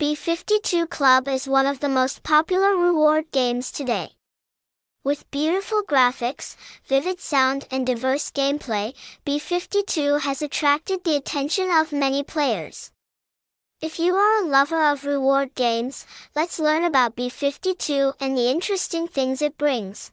B52 Club is one of the most popular reward games today. With beautiful graphics, vivid sound and diverse gameplay, B52 has attracted the attention of many players. If you are a lover of reward games, let's learn about B52 and the interesting things it brings.